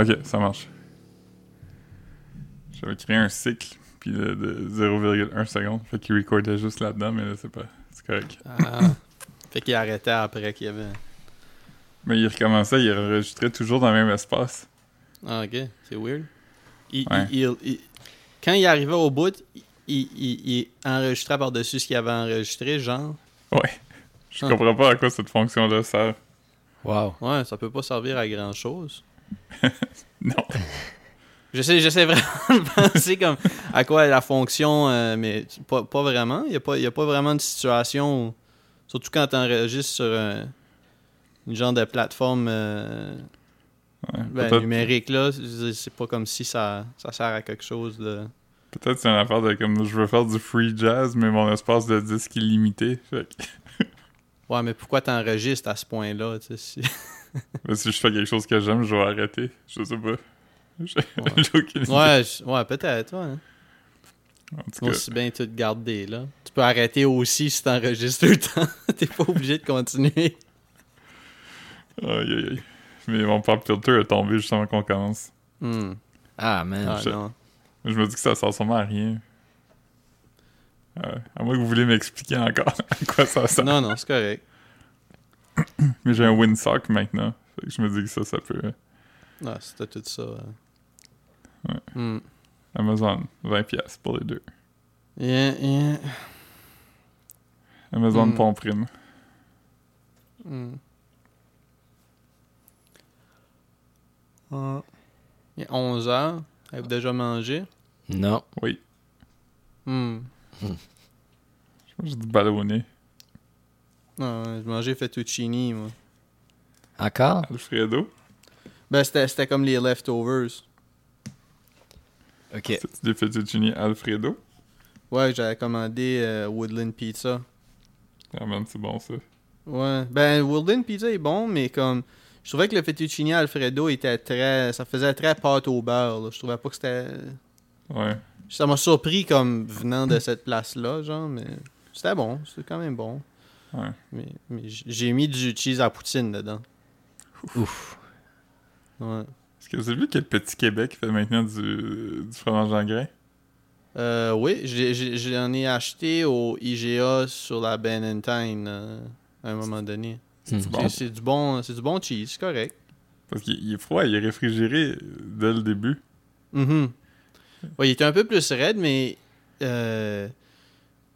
Ok, ça marche. J'avais créé un cycle, puis de 0,1 seconde. Fait qu'il recordait juste là-dedans, mais là, c'est pas... C'est correct. Ah. Fait qu'il arrêtait après qu'il y avait... Mais il recommençait, il enregistrait toujours dans le même espace. Ah, ok. C'est weird. Quand il arrivait au bout, il enregistrait par-dessus ce qu'il avait enregistré, genre... Ouais. Je comprends pas à quoi cette fonction-là sert. Wow. Ouais, ça peut pas servir à grand-chose. Non. J'essaie vraiment de penser comme à quoi la fonction, mais pas vraiment. Il n'y a pas vraiment de situation, surtout quand tu enregistres sur une genre de plateforme numérique. Là, c'est pas comme si ça sert à quelque chose de... Peut-être que c'est une affaire de comme je veux faire du free jazz, mais mon espace de disque est limité. Fait que... Ouais, mais pourquoi t'enregistres à ce point-là? Si... si je fais quelque chose que j'aime, je vais arrêter. Je sais pas. Ouais, peut-être. Ouais. En tout cas, aussi bien tu te gardes des là. Tu peux arrêter aussi si t'enregistres tout le temps. T'es pas obligé de continuer. Aïe. Mais mon pop filter est tombé juste avant qu'on commence. Mm. Ah, man. Non. Je me dis que ça sert sûrement à rien. À moins que vous voulez m'expliquer encore à quoi ça sert. Non, c'est correct. Mais j'ai un windsock maintenant. Fait que je me dis que ça peut... Ouais, c'était tout ça. Ouais. Mm. Amazon, 20$ pour les deux. Yeah. Amazon pour prime. Mm. Il est 11h. Avez-vous déjà mangé? Non. Oui. Je mange du ballonné. Non, j'ai mangé fettuccini, moi. Encore? Alfredo? Ben, c'était comme les leftovers. Ok. C'était des fettuccini Alfredo? Ouais, j'avais commandé Woodland Pizza. Ah man, c'est bon ça. Ouais, ben Woodland Pizza est bon, mais comme... Je trouvais que le fettuccini Alfredo était très... Ça faisait très pâte au beurre, là. Je trouvais pas que c'était... Ouais. Ça m'a surpris comme venant de cette place-là, genre, mais c'était bon, c'était quand même bon. Ouais. Mais j'ai mis du cheese à poutine dedans. Ouf. Ouais. Est-ce que vous avez vu que le Petit Québec fait maintenant du fromage en grain? Oui, j'en ai acheté au IGA sur la Benentine à un moment donné. C'est du bon cheese, c'est correct. Parce qu'il est froid, il est réfrigéré dès le début. Oui, il était un peu plus raide, mais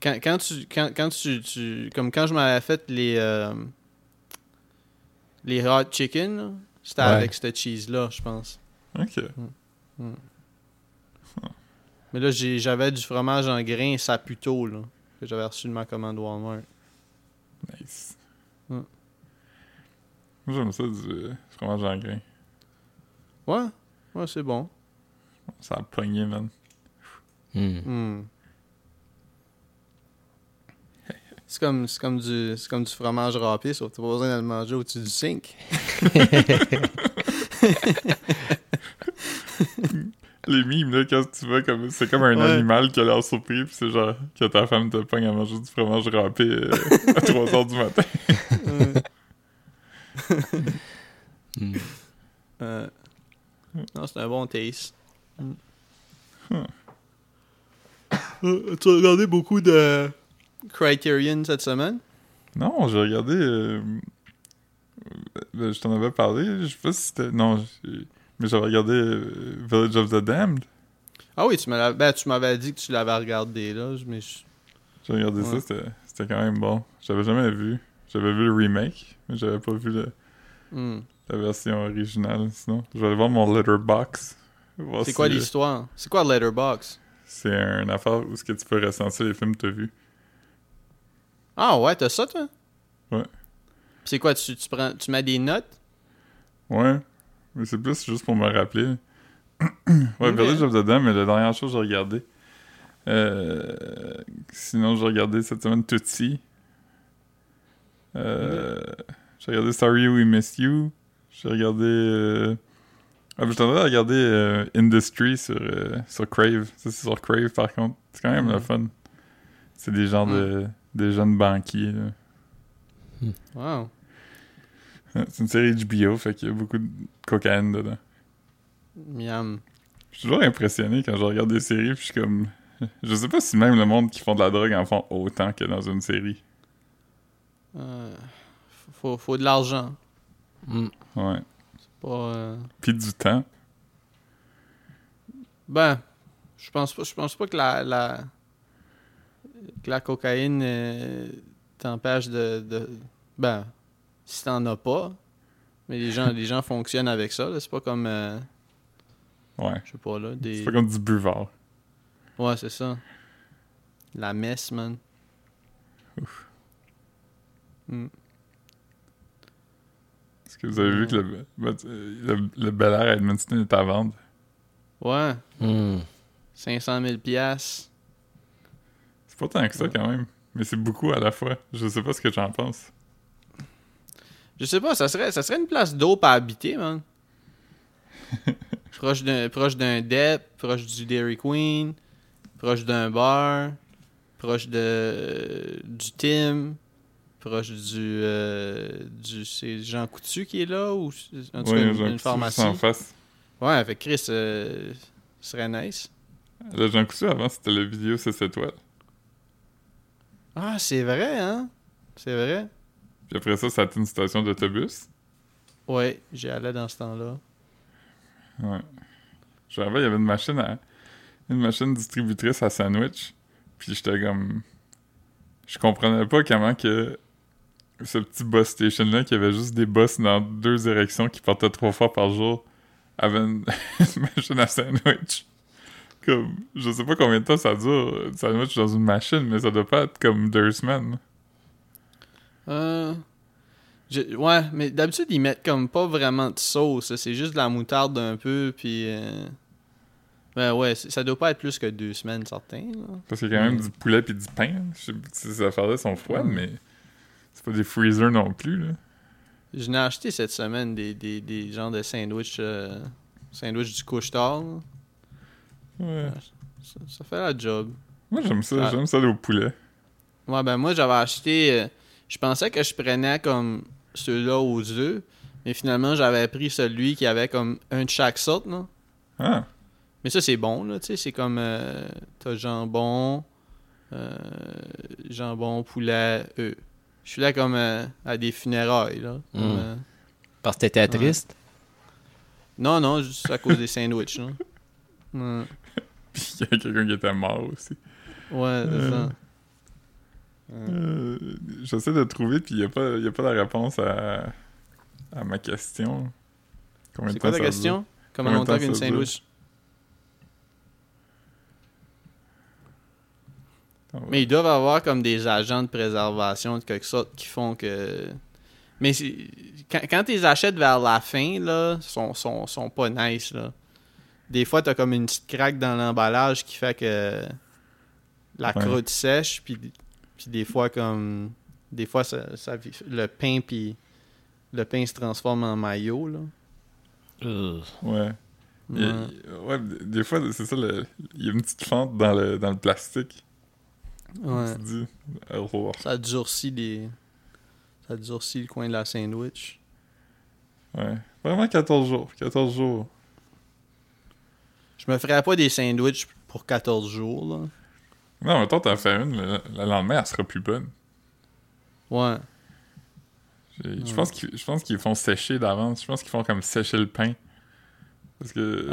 quand tu comme quand je m'avais fait les hot chicken, là, c'était avec cette cheese là, je pense. Ok. Mais là j'avais du fromage en grains Saputo là que j'avais reçu de ma commande Walmart. Nice. Moi j'aime ça du fromage en grains. Ouais, c'est bon. Ça a pogné, man. C'est comme du fromage râpé, sauf que t'as pas besoin de le manger au-dessus du sink. Les mimes, là, quand tu vas, comme, c'est comme un animal qui a l'air surpris, pis c'est genre que ta femme te pogne à manger du fromage râpé à 3h du matin. Non, c'est un bon taste. Tu as regardé beaucoup de Criterion cette semaine? Non, j'ai regardé... je t'en avais parlé, je sais pas si c'était... Non, mais j'avais regardé Village of the Damned. Ah oui, tu m'avais dit que tu l'avais regardé, là, mais... J'ai regardé ça, c'était quand même bon. J'avais jamais vu. J'avais vu le remake, mais j'avais pas vu la version originale, sinon. Je vais aller voir mon Letterboxd. C'est quoi l'histoire? C'est quoi Letterboxd? C'est une affaire où est-ce que tu peux recenser les films que t'as vus. Ah ouais, t'as ça, toi? Ouais. Pis c'est quoi, tu mets des notes? Ouais, mais c'est plus juste pour me rappeler. Ouais, regardez, j'avais dedans, mais la dernière chose que j'ai regardé. Sinon, j'ai regardé cette semaine Tootsie. J'ai regardé Sorry We Missed You. J'ai regardé... je t'en à regarder Industry sur Crave. Ça, c'est sur Crave, par contre. C'est quand même le fun. C'est des genres des jeunes banquiers. Wow. C'est une série HBO, fait qu'il y a beaucoup de cocaïne dedans. Miam. Je suis toujours impressionné quand je regarde des séries, puis je suis comme... Je sais pas si même le monde qui font de la drogue en font autant que dans une série. Faut de l'argent. Mm. Ouais. C'est pas... Puis du temps. Ben, je pense pas que la cocaïne t'empêche de... Ben, si t'en as pas... Mais les gens fonctionnent avec ça, là. C'est pas comme... ouais. Je sais pas, là. C'est pas comme du buvard. Ouais, c'est ça. La messe, man. Ouf. Mm. Est-ce que vous avez vu que le Bel Air à Edmundston est à vendre? Ouais. Mm. 500 000 $. C'est pas tant que ça, quand même. Mais c'est beaucoup à la fois. Je sais pas ce que j'en pense. Je sais pas, ça serait une place dope à habiter, man. proche d'un Dep, proche du Dairy Queen, proche d'un bar, proche du Tim, proche du c'est Jean Coutu qui est là, ou en tout cas une pharmacie. En face. Ouais, avec Chris, ce serait nice. Le Jean Coutu, avant, c'était le vidéo c'est toi. Ah, c'est vrai, hein? C'est vrai. Puis après ça, ça a été une station d'autobus. Ouais, j'y allais dans ce temps-là. Ouais. Je me rappelle, il y avait une machine distributrice à sandwich. Puis j'étais comme... Je comprenais pas comment que ce petit bus station-là, qui avait juste des bus dans deux directions qui partaient 3 fois par jour, avait une machine à sandwich. Comme... Je sais pas combien de temps ça dure, un sandwich dans une machine, mais ça doit pas être comme 2 semaines. Ouais, mais d'habitude, ils mettent comme pas vraiment de sauce. C'est juste de la moutarde un peu, puis... Ben ouais, ça doit pas être plus que 2 semaines, certains. Là. Parce qu'il y a quand même du poulet puis du pain. Ces affaires-là sont froides, mais c'est pas des freezers non plus, là. Je n'ai acheté cette semaine des genres de sandwichs sandwich du couche-tard. Ouais. Ça fait la job. Moi, j'aime ça au poulet. Ouais, ben moi, j'avais acheté... Je pensais que je prenais comme ceux-là aux œufs, mais finalement, j'avais pris celui qui avait comme un de chaque sorte, non? Ah! Mais ça, c'est bon, là, tu sais, c'est comme... t'as jambon, poulet, œufs. Je suis là comme à des funérailles, là. Comme, parce que t'étais triste? Non, juste à cause des sandwichs, là. Ouais. Puis il y a quelqu'un qui était mort aussi. Ouais, c'est ça. J'essaie de trouver, puis il n'y a pas la réponse à ma question. Combien c'est quoi ta question? Comment longtemps qu'une sandwich? Mais ils doivent avoir comme des agents de préservation de quelque sorte qui font que... Mais quand ils achètent vers la fin, là, sont pas nice, là. Des fois, t'as comme une petite craque dans l'emballage qui fait que la croûte sèche, puis des fois ça le pain se transforme en maillot, là. Ouais, des fois c'est ça, il y a une petite fente dans le plastique. Ouais. Tu dis, ça durcit le coin de la sandwich. Ouais, vraiment 14 jours. Je me ferais pas des sandwichs pour 14 jours, là. Non, mais toi, t'en fais une, le lendemain, elle sera plus bonne. Ouais. Je pense qu'ils font sécher d'avance. Je pense qu'ils font comme sécher le pain. Parce que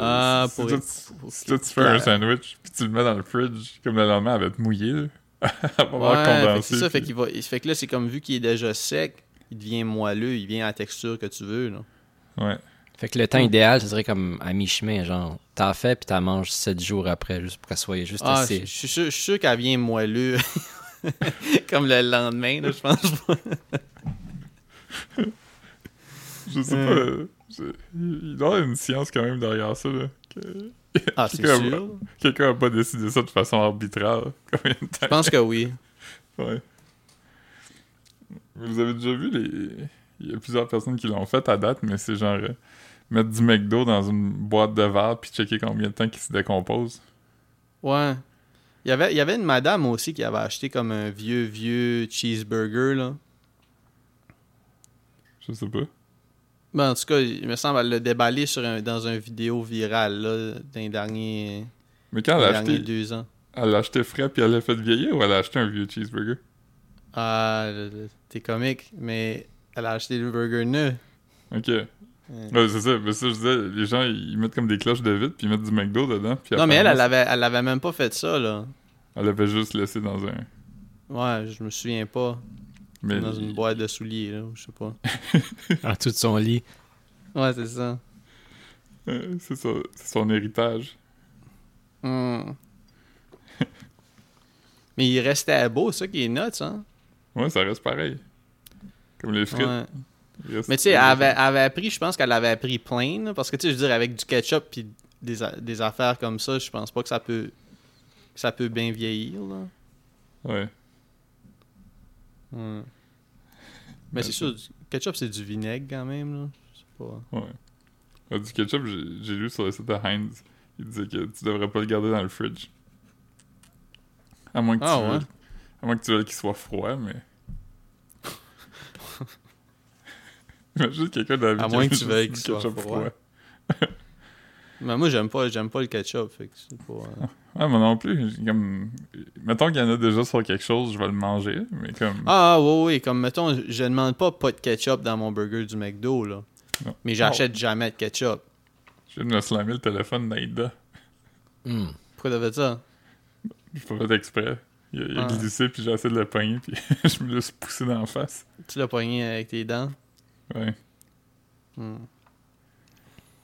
si tu fais un sandwich, puis tu le mets dans le fridge, comme le lendemain, elle va être mouillée, là. Elle va avoir condensé. C'est ça, puis... fait que là, c'est comme, vu qu'il est déjà sec, il devient moelleux, il vient à la texture que tu veux, là. Ouais. Fait que le temps idéal, ce serait comme à mi-chemin, genre, t'en fais puis t'en manges 7 jours après, juste pour qu'elle soit juste assez... Je suis sûr qu'elle vient moelleux, comme le lendemain, là, je pense pas. Je sais pas, il doit y avoir une science quand même derrière ça, là. Quelqu'un a pas décidé ça de façon arbitraire, combien de temps? Je pense que oui. Ouais. Vous avez déjà vu les... Il y a plusieurs personnes qui l'ont fait à date, mais c'est genre... mettre du McDo dans une boîte de verre puis checker combien de temps qu'il se décompose. Ouais. Il y avait une madame aussi qui avait acheté comme un vieux cheeseburger, là. Je sais pas. Ben, en tout cas, il me semble qu'elle l'a déballé dans une vidéo virale là, dans les derniers, mais quand elle derniers acheté, 2 ans. Elle l'a acheté frais puis elle l'a fait vieillir, ou elle a acheté un vieux cheeseburger? Ah, t'es comique, mais elle a acheté le burger neuf. Ok. Ouais, c'est ça. Mais ça, je disais, les gens, ils mettent comme des cloches de vitre puis ils mettent du McDo dedans. Puis non, mais elle avait même pas fait ça, là. Elle l'avait juste laissé dans un... Ouais, je me souviens pas. Mais dans une boîte de souliers, là, je sais pas. En dessous de son lit. Ouais, c'est ça. C'est son héritage. Mm. Mais il restait beau, ça qui est nuts, hein? Ouais, ça reste pareil. Comme les frites. Ouais. Mais tu sais, elle avait appris, je pense qu'elle avait appris plain, là, parce que tu sais, je veux dire, avec du ketchup pis des affaires comme ça, je pense pas que ça peut bien vieillir, là. Ouais. Ouais. Mais c'est sûr, du ketchup, c'est du vinaigre quand même, là. Je sais pas. Ouais. Alors, du ketchup, j'ai lu sur le site de Heinz, il disait que tu devrais pas le garder dans le fridge. À moins que tu veuilles qu'il soit froid, mais... Imagine quelqu'un dans la vie. À moins que tu veuilles qu'il soit froid. Mais moi, j'aime pas le ketchup, fait que c'est pas... Ah, moi non plus. Comme... Mettons qu'il y en a déjà sur quelque chose, je vais le manger, mais comme... Ah, oui, comme, mettons, je demande pas de ketchup dans mon burger du McDo, là. Non. Mais j'achète jamais de ketchup. Je viens de me slammer le téléphone d'Aïda. Mm. Pourquoi t'as fait ça? Je peux pas fait exprès. Il a glissé, puis j'ai essayé de le pogner, puis je me l'ai poussé dans la face. Tu l'as pogné avec tes dents? Ouais. Mm.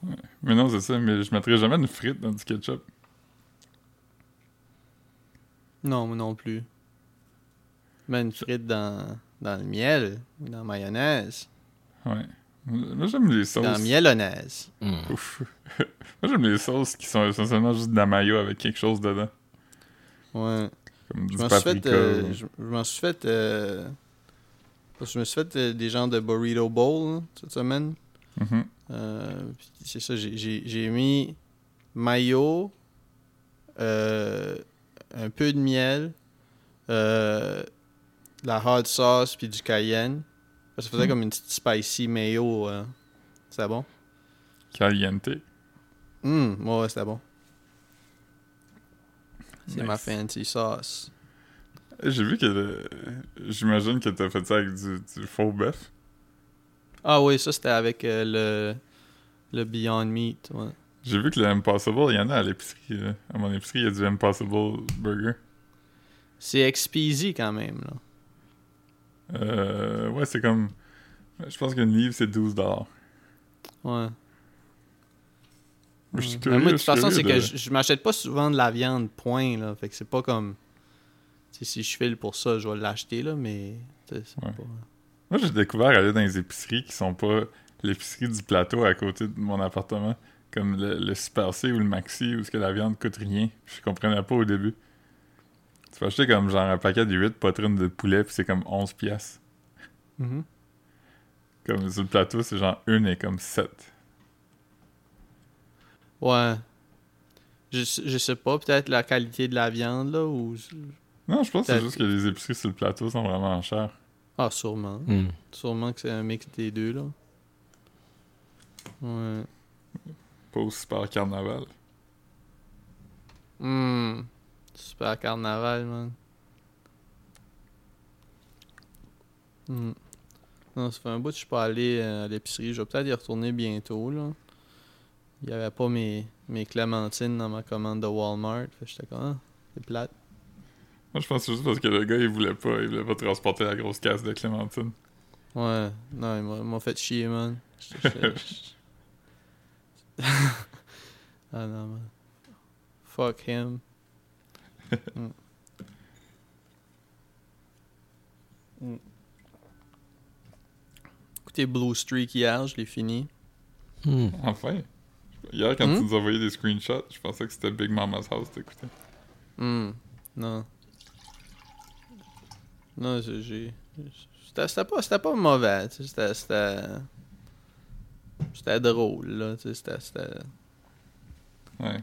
Ouais. Mais non, c'est ça, mais je mettrais jamais une frite dans du ketchup. Non, moi non plus. Mais une frite dans le miel ou dans la mayonnaise. Ouais. Moi, j'aime les sauces. Dans la mielonnaise. Mm. Ouf. Moi, j'aime les sauces qui sont essentiellement juste de la mayo avec quelque chose dedans. Ouais. Comme du paprika. Je m'en suis fait... je me suis fait des genres de burrito bowl, hein, cette semaine. Mm-hmm. C'est ça, j'ai mis mayo, un peu de miel, la hot sauce puis du cayenne. Ça faisait comme une petite spicy mayo. C'était bon. Caliente. Ouais, c'était bon. C'est nice. Ma fancy sauce. J'ai vu que... J'imagine que t'as fait ça avec du faux bœuf. Ah oui, ça c'était avec le Beyond Meat, ouais. J'ai vu que le Impossible, il y en a à l'épicerie, là. À mon épicerie, il y a du Impossible Burger. C'est XPZ quand même, là. Ouais, c'est comme... Je pense qu'une livre, c'est 12$. Ouais. Mais je suis curieux, moi, de toute façon, c'est que je m'achète pas souvent de la viande, point, là. Fait que c'est pas comme... Si je file pour ça, je vais l'acheter, là, mais... C'est ouais. Pas... Moi, j'ai découvert aller dans les épiceries qui sont pas l'épicerie du plateau à côté de mon appartement, comme le Super C ou le Maxi, où ce que la viande coûte rien. Je comprenais pas au début. Tu peux acheter comme genre un paquet de 8 poitrines de poulet, puis c'est comme 11$. Mm-hmm. Comme sur le plateau, c'est genre une et comme 7. Ouais. Je sais pas, peut-être la qualité de la viande, là, ou... Non, je pense que c'est juste que les épiceries sur le plateau sont vraiment chères. Ah, sûrement. Mm. Sûrement que c'est un mix des deux, là. Ouais. Pas au Super Carnaval. Super Carnaval, man. Non, ça fait un bout que je suis pas allé à l'épicerie. Je vais peut-être y retourner bientôt, là. Il y avait pas mes clémentines dans ma commande de Walmart. Fait que j'étais comme, ah, c'est plate. Moi, je pense juste parce que le gars, il voulait pas transporter la grosse caisse de clémentine. Ouais, non, il m'a fait chier, man. Ah non, man. Fuck him. Écoutez, Blue Streak hier, je l'ai fini. Enfin. Hier, quand tu nous envoyais des screenshots, je pensais que c'était Big Mama's House, t'écoutais. Non. Non, c'était pas mauvais, tu sais, c'était drôle, là, tu sais, c'était... Ouais.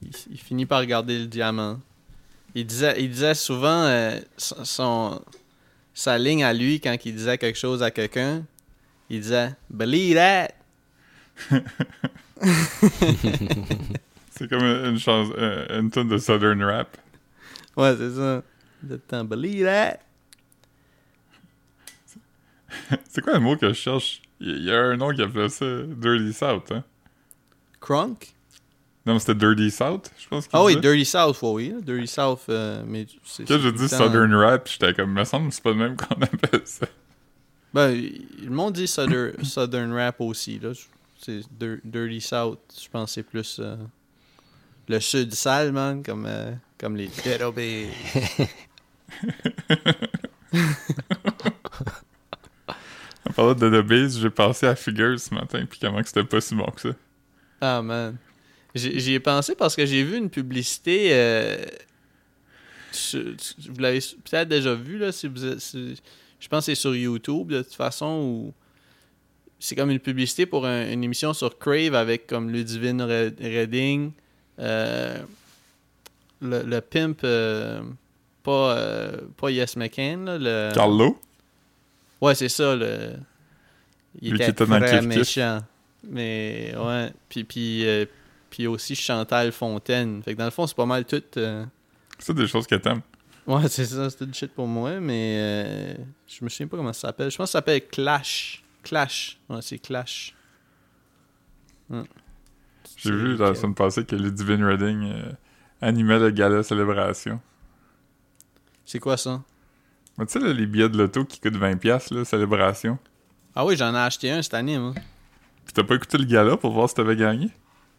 Il finit par garder le diamant. Il disait souvent sa ligne à lui, quand il disait quelque chose à quelqu'un, Il disait « Believe that! » C'est comme une chanson, une tune de Southern Rap. Ouais, c'est ça. De temps « Believe that! » C'est quoi le mot que je cherche? Il y a un nom qui appelait ça Dirty South, hein? Crunk? Non, mais c'était Dirty South, je pense. Ah oui, Dirty South, oui. Dirty South, mais... Quand j'ai dit Southern Rap, j'étais comme, me semble que c'est pas le même qu'on appelle ça. Ben, le monde dit Southern Rap aussi, là. C'est Dirty South, je pense que c'est plus le sud sale, man, comme les Little Big. En parlant de The Bees, j'ai pensé à Figures ce matin, puis comment que c'était pas si bon que ça. Ah, man. J'y ai pensé parce que j'ai vu une publicité... vous l'avez peut-être déjà vu, là, je pense que c'est sur YouTube, de toute façon, où c'est comme une publicité pour une émission sur Crave avec comme Ludivine Redding, le pimp, pas Yes McCann, là, le... Carlo? Ouais, c'est ça, le... Il était très méchant. Mais, ouais, puis aussi Chantal Fontaine. Fait que dans le fond, c'est pas mal tout... C'est des choses que t'aimes. Ouais, c'est ça, c'est du shit pour moi, mais je me souviens pas comment ça s'appelle. Je pense que ça s'appelle Clash. Clash. Ouais, c'est Clash. Ouais. J'ai vu la semaine passée que Ludivine Redding animait le gala Célébration. C'est quoi ça? Mais tu sais, là, les billets de loto qui coûtent 20$, là, Célébration. Ah oui, j'en ai acheté un cette année, moi. Pis t'as pas écouté le gala pour voir si t'avais gagné?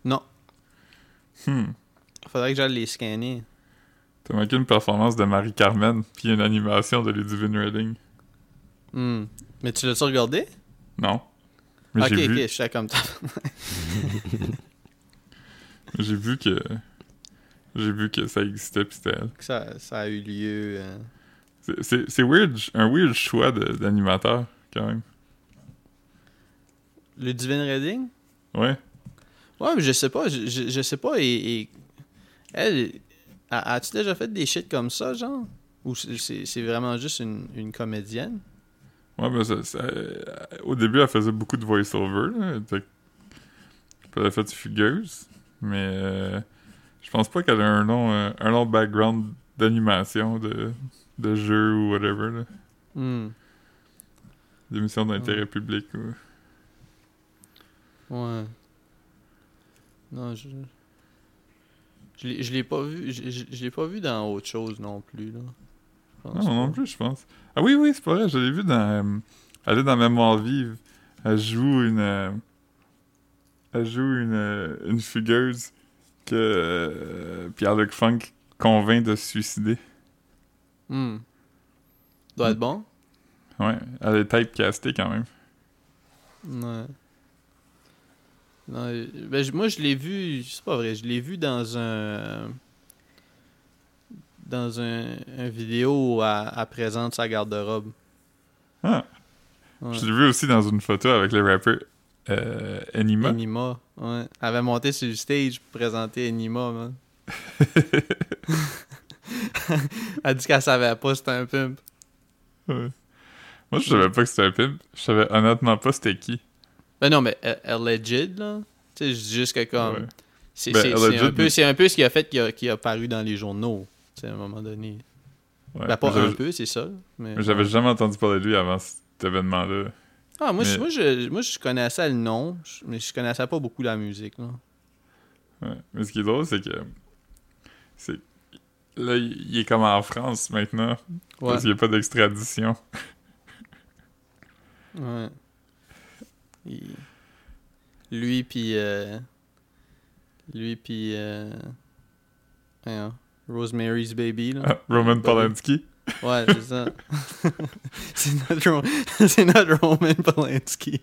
Non. Faudrait que j'aille les scanner. T'as manqué une performance de Marie-Carmen, pis une animation de Ludivine Redding. Mais tu l'as-tu regardé? Non. Mais j'ai vu... Ok, je suis là comme toi. J'ai vu que ça existait pis c'était elle. Ça a eu lieu... C'est weird, un weird choix d'animateur, quand même. Ludivine Redding? Ouais. Ouais, mais je sais pas. Je sais pas. Et elle, as-tu déjà fait des shit comme ça, genre? Ou c'est vraiment juste une comédienne? Ouais, mais au début, elle faisait beaucoup de voice-over. Elle a fait Figures. Mais je pense pas qu'elle a un long background d'animation, de jeu ou whatever, là. D'émissions d'intérêt public, ouais. Ouais. Non, je l'ai pas vu. Je l'ai pas vu dans autre chose non plus, là. Non plus, je pense. Ah oui, c'est pas vrai. Je l'ai vu dans... Elle est dans Mémoire vive. Elle joue une fugueuse que Pierre-Luc Funk convainc de se suicider. Doit être bon. Ouais, elle est typecastée quand même. Ouais. Non, ben, moi je l'ai vu, c'est pas vrai, je l'ai vu dans un vidéo où elle présente sa garde-robe. Ah. Ouais. Je l'ai vu aussi dans une photo avec le rappeur Enima. Enima, ouais. Elle avait monté sur le stage pour présenter Enima, man. Elle dit qu'elle savait pas c'était un pimp. Ouais. Moi, je savais pas que c'était un pimp. Je savais honnêtement pas c'était qui. Ben non, mais Alleged, là. Tu sais, je dis juste que comme... Ouais. C'est un peu ce qu'il a fait qui a paru dans les journaux, tu sais, à un moment donné. Ouais. Ben, pas un peu, c'est ça. Mais j'avais jamais entendu parler de lui avant cet événement-là. Ah, moi, je connaissais le nom, mais je connaissais pas beaucoup la musique, là. Ouais. Mais ce qui est drôle, c'est que... Là, il est comme en France maintenant. Ouais. Parce qu'il n'y a pas d'extradition. Ouais. Lui puis Rosemary's Baby, là. Ah, Roman Polanski. Ouais, c'est ça. c'est notre Roman Polanski.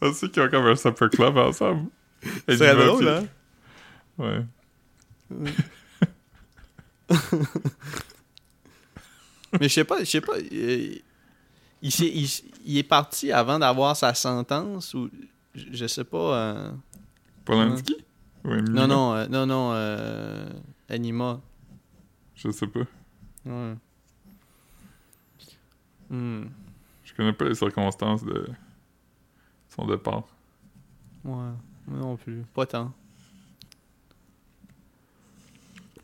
Parce qu'ils ont comme un supper club ensemble. C'est drôle, là. Ouais. Mais je sais pas. Il est parti avant d'avoir sa sentence ou je sais pas. Polanski? Ouais, non, Enima. Je sais pas. Ouais. connais pas les circonstances de son départ. Ouais, moi non plus. Pas tant.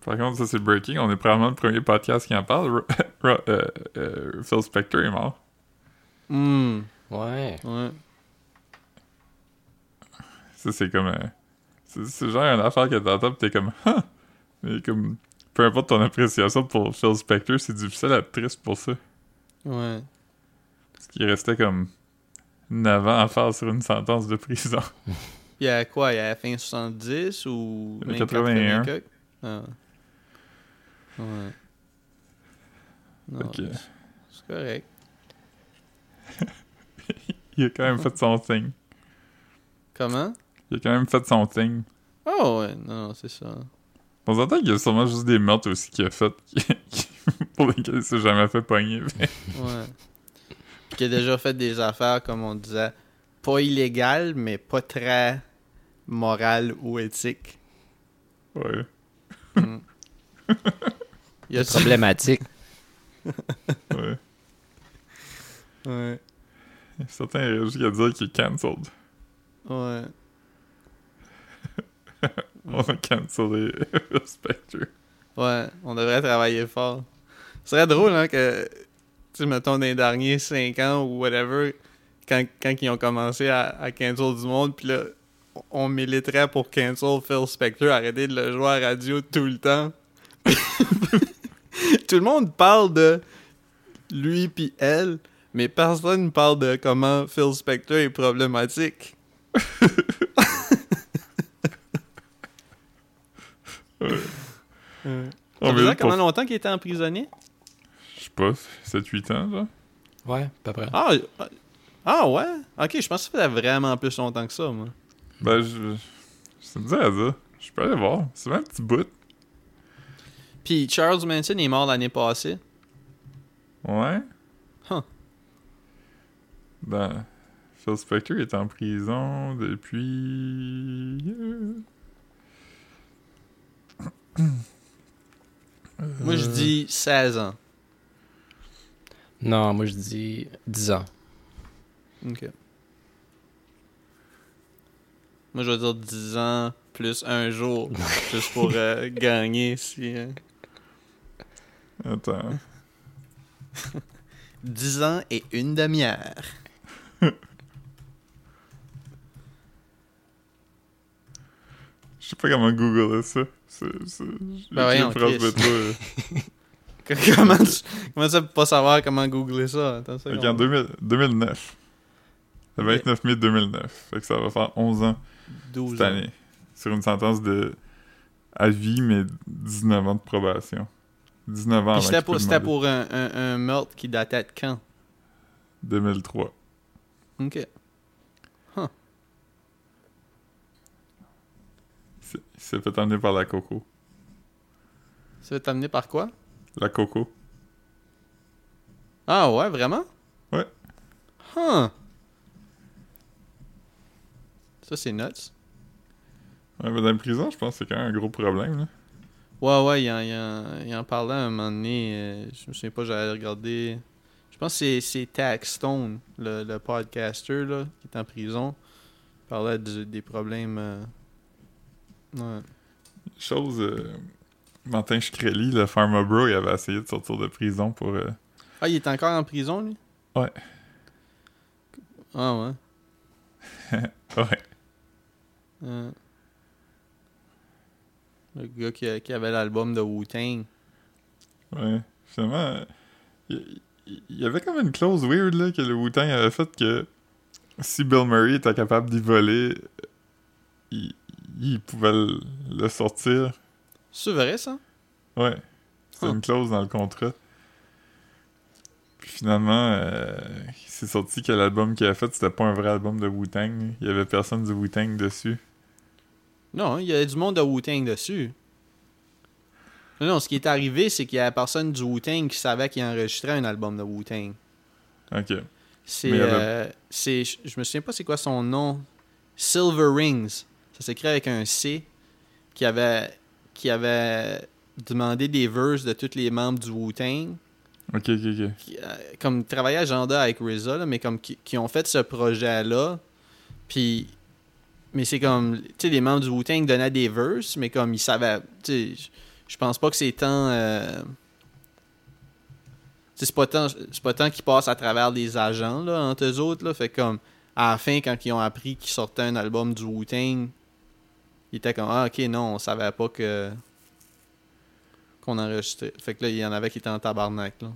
Par contre, ça c'est breaking. On est probablement le premier podcast qui en parle. Phil Spector est mort. Ouais. Ouais. Ça c'est comme... c'est genre une affaire que t'entends pis t'es comme... Mais comme... Peu importe ton appréciation pour Phil Spector, c'est difficile à être triste pour ça. Ouais. Parce qu'il restait comme 9 ans à faire sur une sentence de prison. Il y a quoi? Il y a la fin 70 ou... 81. Ah. Ouais. Non, okay. C'est correct. Il a quand même fait son thing. Comment? Il a quand même fait son thing. Oh ouais, non, c'est ça. On s'entend qu'il y a sûrement juste des meurtres aussi qu'il a fait pour lesquels il s'est jamais fait pogner. Mais... ouais. Puis qu'il a déjà fait des affaires, comme on disait, pas illégales, mais pas très morales ou éthiques. Ouais. Mm. Il y a problématique. Ouais. Ouais. Certains iraient jusqu'à dire qu'il est cancelled. Ouais. On a cancelé Spectre. Ouais, on devrait travailler fort. Ce serait drôle, hein, que, tu sais, mettons, dans les derniers 5 ans ou whatever, quand ils ont commencé à cancel du monde, pis là, on militerait pour cancel Phil Spector, arrêter de le jouer à la radio tout le temps. Tout le monde parle de lui pis elle, mais personne ne parle de comment Phil Spector est problématique. Ouais. Ça faisait combien longtemps qu'il était emprisonné? Je sais pas, 7-8 ans, genre? Ouais, à peu près. Ah ouais? Ok, je pense que ça faisait vraiment plus longtemps que ça, moi. Ben, je me disais à ça. Je peux aller voir. C'est même un petit bout. Puis Charles Manson est mort l'année passée. Ouais? Huh. Ben, Phil Spector est en prison depuis... Moi, je dis 16 ans. Non, moi, je dis 10 ans. OK. Moi, je vais dire 10 ans plus un jour, juste pour gagner, si... Attends. 10 ans et une demi-heure. Je sais pas comment googler ça. Ben voyons, comment ça peut pas savoir comment googler ça? Attends, ça en 2009. Le 29 mai 2009. Fait que ça va faire 11 ans 12 cette année. Ans. Sur une sentence de à vie, mais 19 ans de probation. 19 ans. C'était pour un meurtre qui datait de quand? 2003. Ok. Huh. Il s'est fait emmener par la coco. Il s'est fait emmener par quoi? La coco. Ah ouais, vraiment? Ouais. Huh. Ça, c'est nuts. Ouais, mais dans la prison, je pense que c'est quand même un gros problème, là. Ouais, il en parlait à un moment donné. Je me souviens pas, j'allais regarder... Je pense que c'est Tax Stone, le podcaster, là, qui est en prison. Il parlait des problèmes... Ouais. Chose, Martin Shkreli, le Pharma Bro, il avait essayé de sortir de prison pour... Ah, il est encore en prison, lui? Ouais. Ah, ouais. Ouais. Le gars qui avait l'album de Wu-Tang. Ouais, finalement, il y avait comme une clause weird, là, que le Wu-Tang avait faite que si Bill Murray était capable d'y voler, il pouvait le sortir. C'est vrai, ça? Ouais. C'est une clause dans le contrat. Puis finalement, il s'est sorti que l'album qu'il a fait, c'était pas un vrai album de Wu-Tang. Il y avait personne du Wu-Tang dessus. Non, il y avait du monde de Wu-Tang dessus. Non, ce qui est arrivé, c'est qu'il y a personne du Wu-Tang qui savait qu'il enregistrait un album de Wu-Tang. OK. Je me souviens pas c'est quoi son nom. Silver Rings. Ça s'écrit avec un C qui avait demandé des verses de tous les membres du Wu-Tang OK. Comme travailler à Janda avec RZA, là, mais comme qui ont fait ce projet-là. Puis, mais c'est comme, tu sais, les membres du Wu-Tang donnaient des verses, mais comme ils savaient, tu sais, je pense pas que c'est tant... c'est pas tant qu'ils passent à travers des agents, là, entre eux autres, là. Fait comme, à la fin, quand ils ont appris qu'ils sortaient un album du Wu-Tang, ils étaient comme, ah, OK, non, on savait pas qu'on enregistrait. Fait que là, il y en avait qui étaient en tabarnak, là.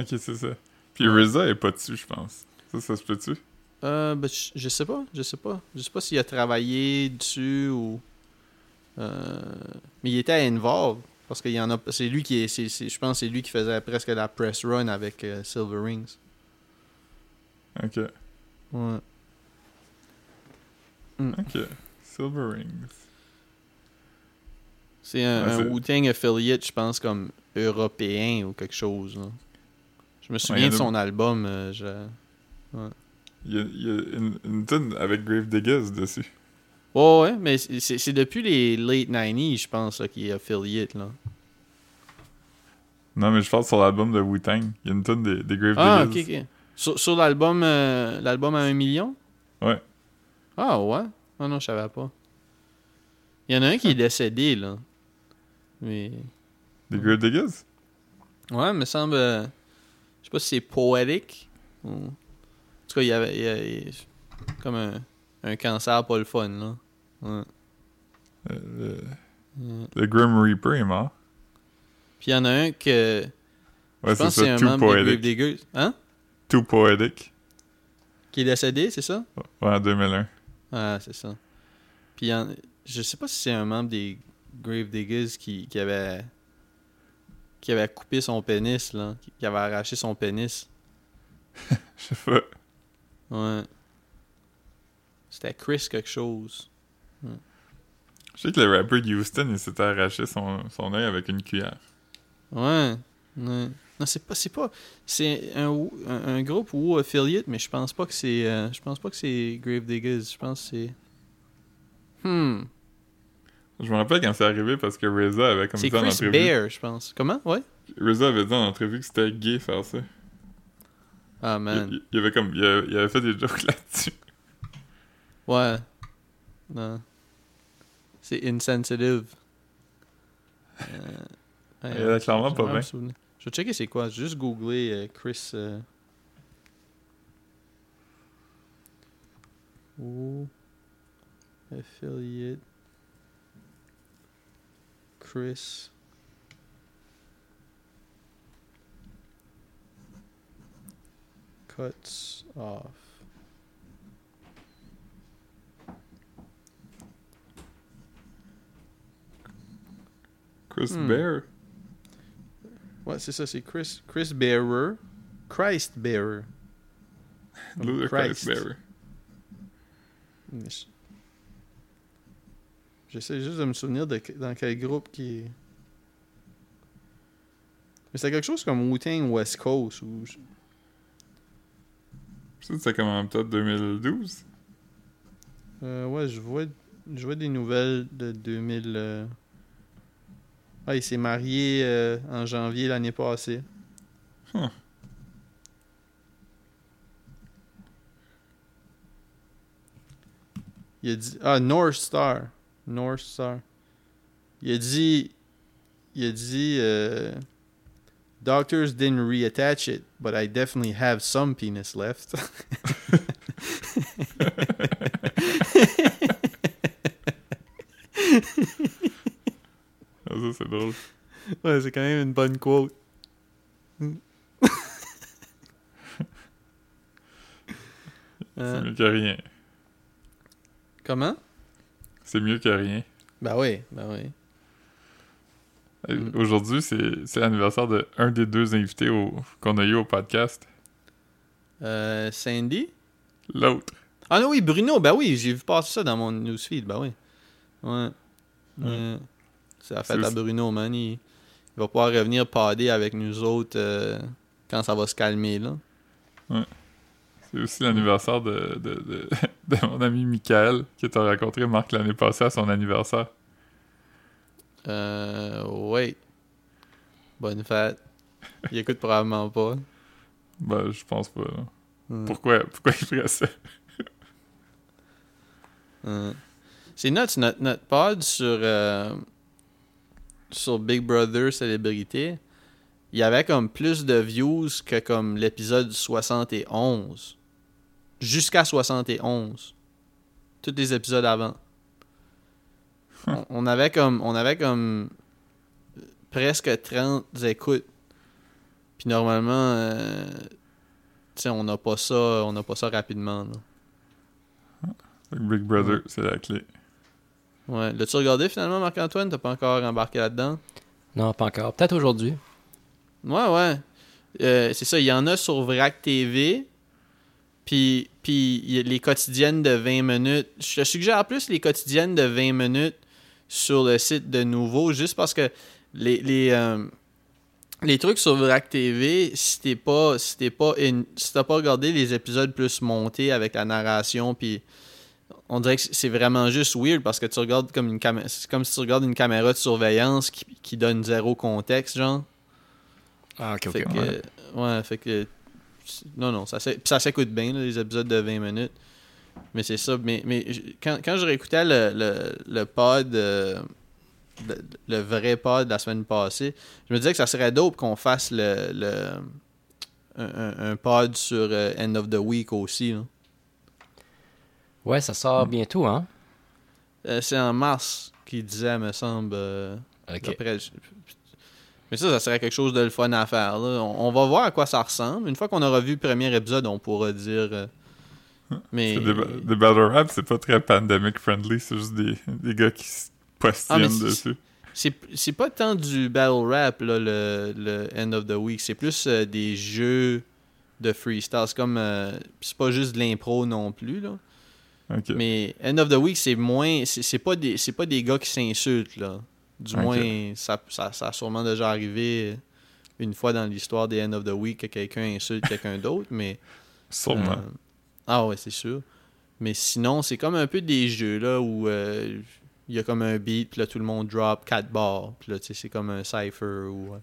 OK, c'est ça. Puis RZA est pas dessus, je pense. Ça se peut-tu? Ben, je sais pas. Je sais pas s'il a travaillé dessus ou... Mais il était à Involve. Parce qu'il y en a... C'est lui qui est... je pense que c'est lui qui faisait presque la press run avec Silver Rings. OK. Ouais. Mm. OK. Silver Rings. C'est un Wu-Tang affiliate, je pense, comme européen ou quelque chose. Là. Je me souviens de son album. Ouais. Il y a une tune avec Grave Diggers dessus. Ouais, mais c'est depuis les late 90s, je pense, là, qui est affiliate, là. Non, mais je parle sur l'album de Wu-Tang. Il y a une tonne des Grave Diggers. Ah, ok. Sur l'album à 1 million? Ouais. Ah, ouais? Ah non, je savais pas. Il y en a un qui est décédé, là. Mais... Des Grave Diggers? Ouais, me semble... Je sais pas si c'est poétique. Ou... En tout cas, il y avait comme un cancer pas le fun, là. Ouais. Le Grim Reaper est mort. Puis il y en a un que... Ouais, je pense c'est ça, que c'est un membre des Grave Diggers. Hein? Too Poetic. Qui est décédé, c'est ça? Ouais, en 2001. Ah, c'est ça. Puis je sais pas si c'est un membre des Grave Diggers qui avait coupé son pénis, là. Qui avait arraché son pénis. Je sais pas. Ouais. C'était Chris quelque chose. Ouais. Je sais que le rappeur Houston, il s'était arraché son œil avec une cuillère. Ouais. Non, c'est pas. C'est un groupe Wu affiliate, mais je pense pas que c'est. Je pense pas que c'est Grave Diggers. Je pense que c'est. Je me rappelle quand c'est arrivé parce que RZA avait comme ça en entrevue. C'est Chris Bear, je pense. Comment? Ouais. RZA avait dit en entrevue que c'était gay faire ça. Ah, man. Il avait fait des jokes là-dessus. Ouais. Non. C'est insensitive. Il a clairement pas bien. Je vais checker c'est quoi. J'ai juste googlé Chris. Wu affiliate. Chris. Cuts off. Chris Bear. Ouais, c'est ça, c'est Chris Bearer. Christ Bearer. Luther Christ Bearer. J'essaie juste de me souvenir de dans quel groupe qui est. Mais c'était quelque chose comme Wu-Tang West Coast ou. C'était comme en peut-être 2012? Ouais, je vois des nouvelles de 2000. Ah, il s'est marié en janvier l'année passée. Il a dit... Ah, North Star. Il a dit... Doctors didn't reattach it, but I definitely have some penis left. Ça, c'est drôle. Ouais, c'est quand même une bonne quote. C'est mieux que rien. Comment? C'est mieux que rien. Ben oui. Aujourd'hui, c'est l'anniversaire de un des deux invités qu'on a eu au podcast. Sandy? L'autre. Ah non, oui, Bruno. Ben oui, j'ai vu passer ça dans mon newsfeed. Ben oui. Ouais. C'est la fête à Bruno, man. Il va pouvoir revenir padder avec nous autres quand ça va se calmer, là. Ouais. C'est aussi l'anniversaire de mon ami Michael, qui t'a rencontré, Marc, l'année passée à son anniversaire. Ouais. Bonne fête. Il écoute probablement pas. Ben, je pense pas. Pourquoi il ferait ça? C'est notre pod sur Big Brother Célébrité. Il y avait comme plus de views que comme l'épisode 71. Jusqu'à 71. Tous les épisodes avant. On avait comme presque 30 écoutes. Puis normalement, tu sais, on n'a pas ça rapidement. Là. Big Brother, c'est la clé. Ouais. L'as-tu regardé finalement, Marc-Antoine? T'as pas encore embarqué là-dedans? Non, pas encore. Peut-être aujourd'hui. Ouais. C'est ça, il y en a sur Vrac TV. Puis les quotidiennes de 20 minutes. Je te suggère plus les quotidiennes de 20 minutes sur le site de Nouveau, juste parce que les trucs sur Vrac TV, si t'as pas regardé les épisodes plus montés avec la narration, puis on dirait que c'est vraiment juste weird parce que tu regardes comme c'est comme si tu regardes une caméra de surveillance qui donne zéro contexte, genre. Ah, ok. Fait que Non, ça s'écoute bien, là, les épisodes de 20 minutes. Mais c'est ça. Mais quand je réécoutais le pod, le vrai pod de la semaine passée, je me disais que ça serait dope qu'on fasse un pod sur End of the Week aussi. Là. Ouais, ça sort bientôt, hein? C'est en mars qu'il disait, me semble. Okay. Après, mais ça serait quelque chose de le fun à faire. Là. On va voir à quoi ça ressemble. Une fois qu'on aura vu le premier épisode, on pourra dire... mais... The Battle Rap, c'est pas très pandemic-friendly. C'est juste des gars qui se postillent dessus. C'est pas tant du Battle Rap, là, le End of the Week. C'est plus des jeux de freestyle. C'est comme... c'est pas juste de l'impro non plus, là. Okay. Mais End of the Week, c'est moins... C'est pas des gars qui s'insultent, là. Du moins, okay. ça a sûrement déjà arrivé une fois dans l'histoire des End of the Week que quelqu'un insulte quelqu'un d'autre, mais... Sûrement. Ah ouais, c'est sûr. Mais sinon, c'est comme un peu des jeux, là, où il y a comme un beat, puis là, tout le monde drop 4 bars, puis là, tu sais, c'est comme un cypher ou...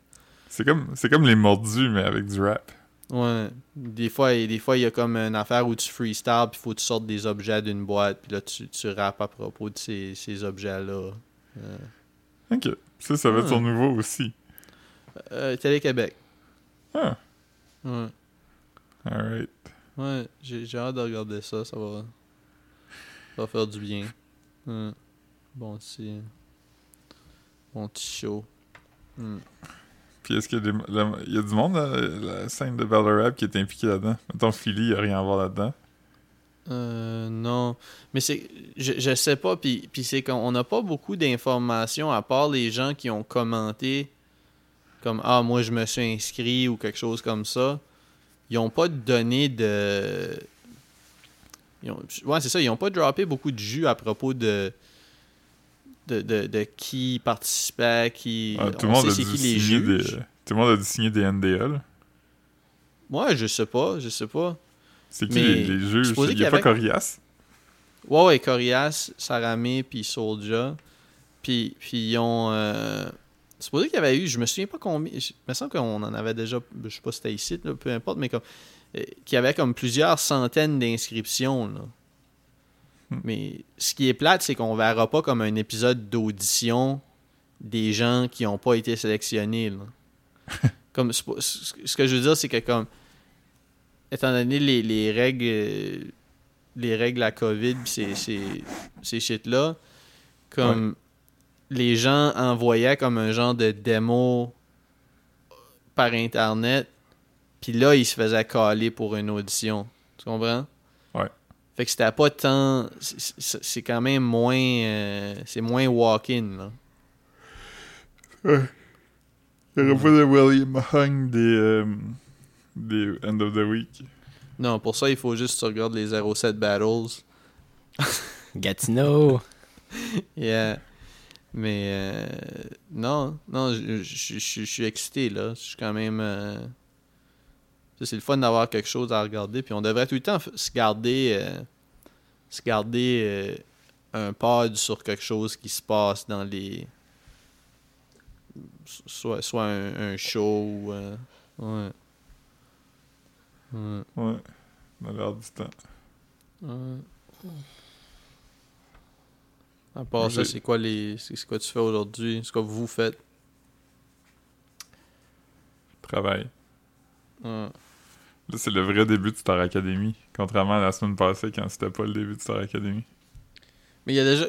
C'est comme les mordus, mais avec du rap. Ouais. Des fois, il y a comme une affaire où tu freestyle, puis faut que tu sortes des objets d'une boîte, puis là, tu rappes à propos de ces objets-là. Ok. Ça va être sur Nouveau aussi. Télé-Québec. Ah. Ouais. Alright. Ouais, j'ai hâte de regarder ça. Ça va faire du bien. Bon petit show. Puis est-ce qu'il y a du monde à la scène de Battle Rap qui est impliqué là-dedans? Mettons, Philly, il n'y a rien à voir là-dedans. Non, mais c'est je sais pas, puis c'est qu'on n'a pas beaucoup d'informations à part les gens qui ont commenté comme « Ah, moi je me suis inscrit » ou quelque chose comme ça. Ils n'ont pas donné de... Ouais, c'est ça, ils n'ont pas droppé beaucoup de jus à propos de qui participait, qui... Ah, tout le monde sait c'est qui les juges. Tout le monde a dû signer des NDA, là. Ouais, je sais pas. C'est qui les juges? Il n'y a pas Corias? Ouais, Corias, Saramé, puis Soulja. Puis ils ont... C'est pour ça qu'il y avait eu... Je me souviens pas combien... Il me semble qu'on en avait déjà... Je sais pas si c'était ici, là, peu importe, mais comme... qu'il y avait comme plusieurs centaines d'inscriptions, là. Mais ce qui est plate, c'est qu'on verra pas comme un épisode d'audition des gens qui n'ont pas été sélectionnés, là. Comme, ce que je veux dire, c'est que comme... Étant donné les règles à COVID, ces shit-là, comme les gens envoyaient comme un genre de démo par Internet, puis là, ils se faisaient caler pour une audition. Tu comprends? Ouais. Fait que c'était pas tant... C'est quand même moins... c'est moins walk-in, là. Ouais. Il y a pas de William Hung des End of the Week. Non, pour ça, il faut juste que tu regardes les 07 Battles. Gatineau! Yeah. Mais non, je suis excité, là. Je suis quand même... C'est le fun d'avoir quelque chose à regarder. Puis on devrait tout le temps se garder un pod sur quelque chose qui se passe dans les... soit un show. Ouais. Malheur du temps. À part ça, c'est quoi tu fais aujourd'hui? C'est quoi vous faites? Travail. Là, c'est le vrai début de Star Academy. Contrairement à la semaine passée, quand c'était pas le début de Star Academy. Mais il y a déjà...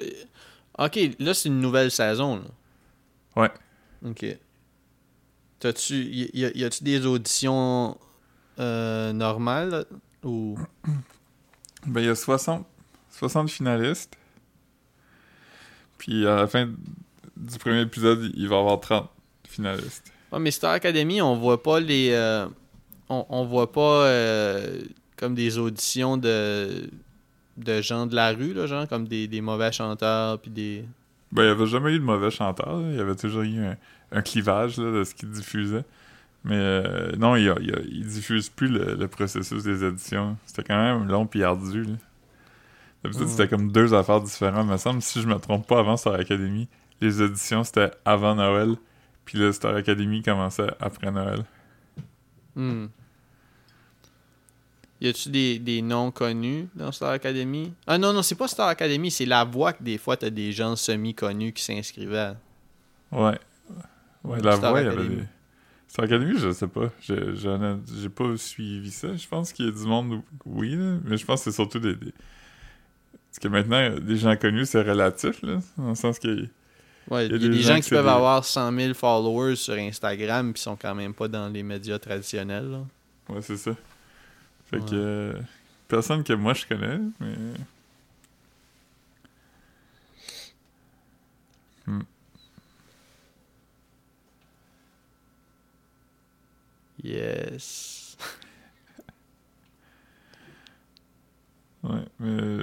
OK, là, c'est une nouvelle saison, là. Ouais. OK. Y a-tu des auditions normales, là? Ou... Ben, il y a 60 finalistes. Puis à la fin du premier épisode, il va y avoir 30 finalistes. Ouais, mais Star Academy, on voit pas les... on voit pas comme des auditions de gens de la rue, là, genre comme des mauvais chanteurs puis des... Ben, il n'y avait jamais eu de mauvais chanteurs. Il y avait toujours eu un clivage là, de ce qu'ils diffusaient. Mais non, ils diffusent plus le processus des auditions. C'était quand même long puis ardu. D'habitude, c'était comme deux affaires différentes, me semble. Si je me trompe pas, avant Star Academy, les auditions, c'était avant Noël. Puis le Star Academy commençait après Noël. Y a-tu des noms connus dans Star Academy? Ah non, c'est pas Star Academy, c'est La Voix que des fois t'as des gens semi-connus qui s'inscrivaient. Ouais, La Voix, il y avait des... Star Academy, je sais pas. J'ai pas suivi ça. Je pense qu'il y a du monde, oui, là, mais je pense que c'est surtout des... Parce que maintenant, des gens connus, c'est relatif, là, dans le sens que... Ouais, il y a des gens qui peuvent avoir 100 000 followers sur Instagram pis sont quand même pas dans les médias traditionnels, là. Ouais, c'est ça. Fait que... personne que moi, je connais, mais... Yes. Ouais, mais...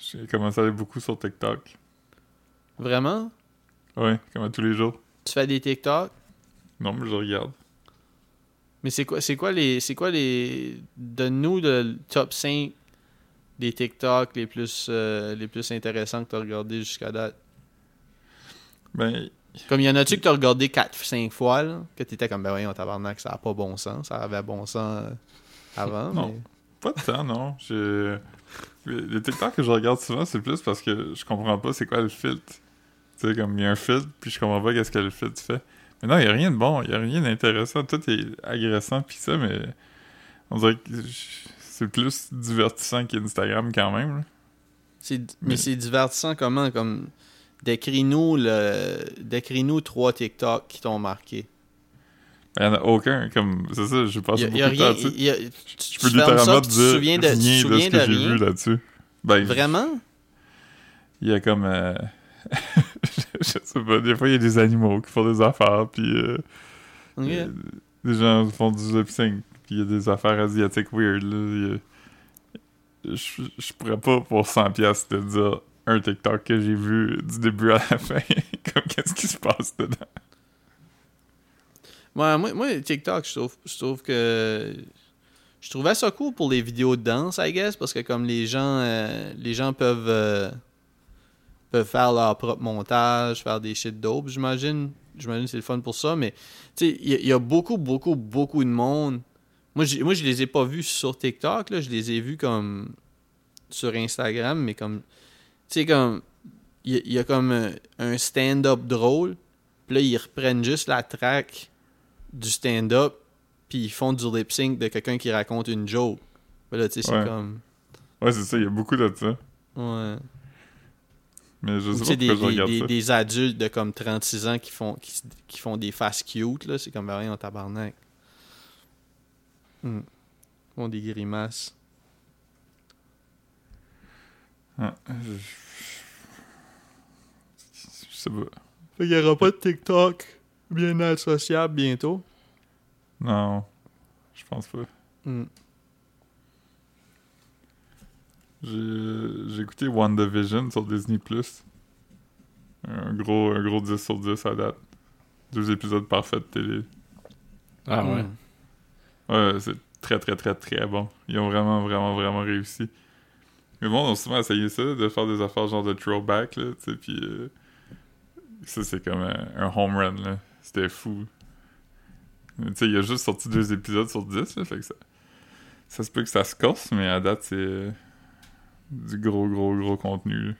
J'ai commencé à aller beaucoup sur TikTok. Vraiment? Ouais, comme à tous les jours. Tu fais des TikTok? Non, mais je regarde. Mais c'est quoi les donne-nous le top 5 des TikTok les plus intéressants que t'as regardé jusqu'à date? Ben, comme il y en a-tu que t'as regardé 4-5 fois là, que t'étais comme ben voyons tabarnak, ça a pas bon sens, ça avait bon sens avant. Non, mais... pas de temps, non. Les TikTok que je regarde souvent, c'est plus parce que je comprends pas c'est quoi le filtre. Tu sais, comme il y a un filtre, puis je comprends pas qu'est-ce que le filtre fait. Mais non, il y a rien de bon, il y a rien d'intéressant. Tout est agressant, puis ça, mais on dirait que c'est plus divertissant qu'Instagram quand même. Là. Mais c'est divertissant comment? Comme décris-nous 3 TikTok qui t'ont marqué. Il n'y en a aucun, comme c'est ça, j'ai passé beaucoup de temps là-dessus. Je peux littéralement te dire rien de ce que j'ai vu là-dessus. Ben, vraiment? Il y a comme... je sais pas, des fois il y a des animaux qui font des affaires, puis des gens font du lip-sync, puis il y a des affaires asiatiques weird. Là, je pourrais pas pour 100$ te dire un TikTok que j'ai vu du début à la fin, comme qu'est-ce qui se passe dedans. Ouais, moi TikTok, je trouve que... Je trouvais ça cool pour les vidéos de danse, I guess, parce que comme les gens peuvent... faire leur propre montage, faire des shit dope, j'imagine. J'imagine que c'est le fun pour ça, mais tu sais, il y a beaucoup de monde. Moi, je les ai pas vus sur TikTok, là, je les ai vus comme sur Instagram, mais comme, tu sais, comme, il y a comme un stand-up drôle, puis là, ils reprennent juste la track du stand-up, puis ils font du lip-sync de quelqu'un qui raconte une joke. Ben là, tu sais, c'est comme... Ouais, c'est ça, il y a beaucoup de ça. Ouais. Mais je sais pas pourquoi je regarde ça. Des adultes de comme 36 ans qui font des faces cute, là, c'est comme rien en tabarnak. Ils font des grimaces. Ah, je sais pas. Il n'y aura pas de TikTok bien associable bientôt? Non, je pense pas. J'ai écouté WandaVision sur Disney+. Un gros 10 sur 10 à date. 2 épisodes parfaits de télé. Ah ouais? Ouais, c'est très, très, très, très bon. Ils ont vraiment, vraiment, vraiment réussi. Mais bon, on a souvent essayé ça, de faire des affaires genre de throwback, là, tu sais, pis... ça, c'est comme un home run, là. C'était fou. Tu sais, il a juste sorti 2 épisodes sur 10, là, fait que ça se peut que ça se corse, mais à date, c'est du gros contenu, là.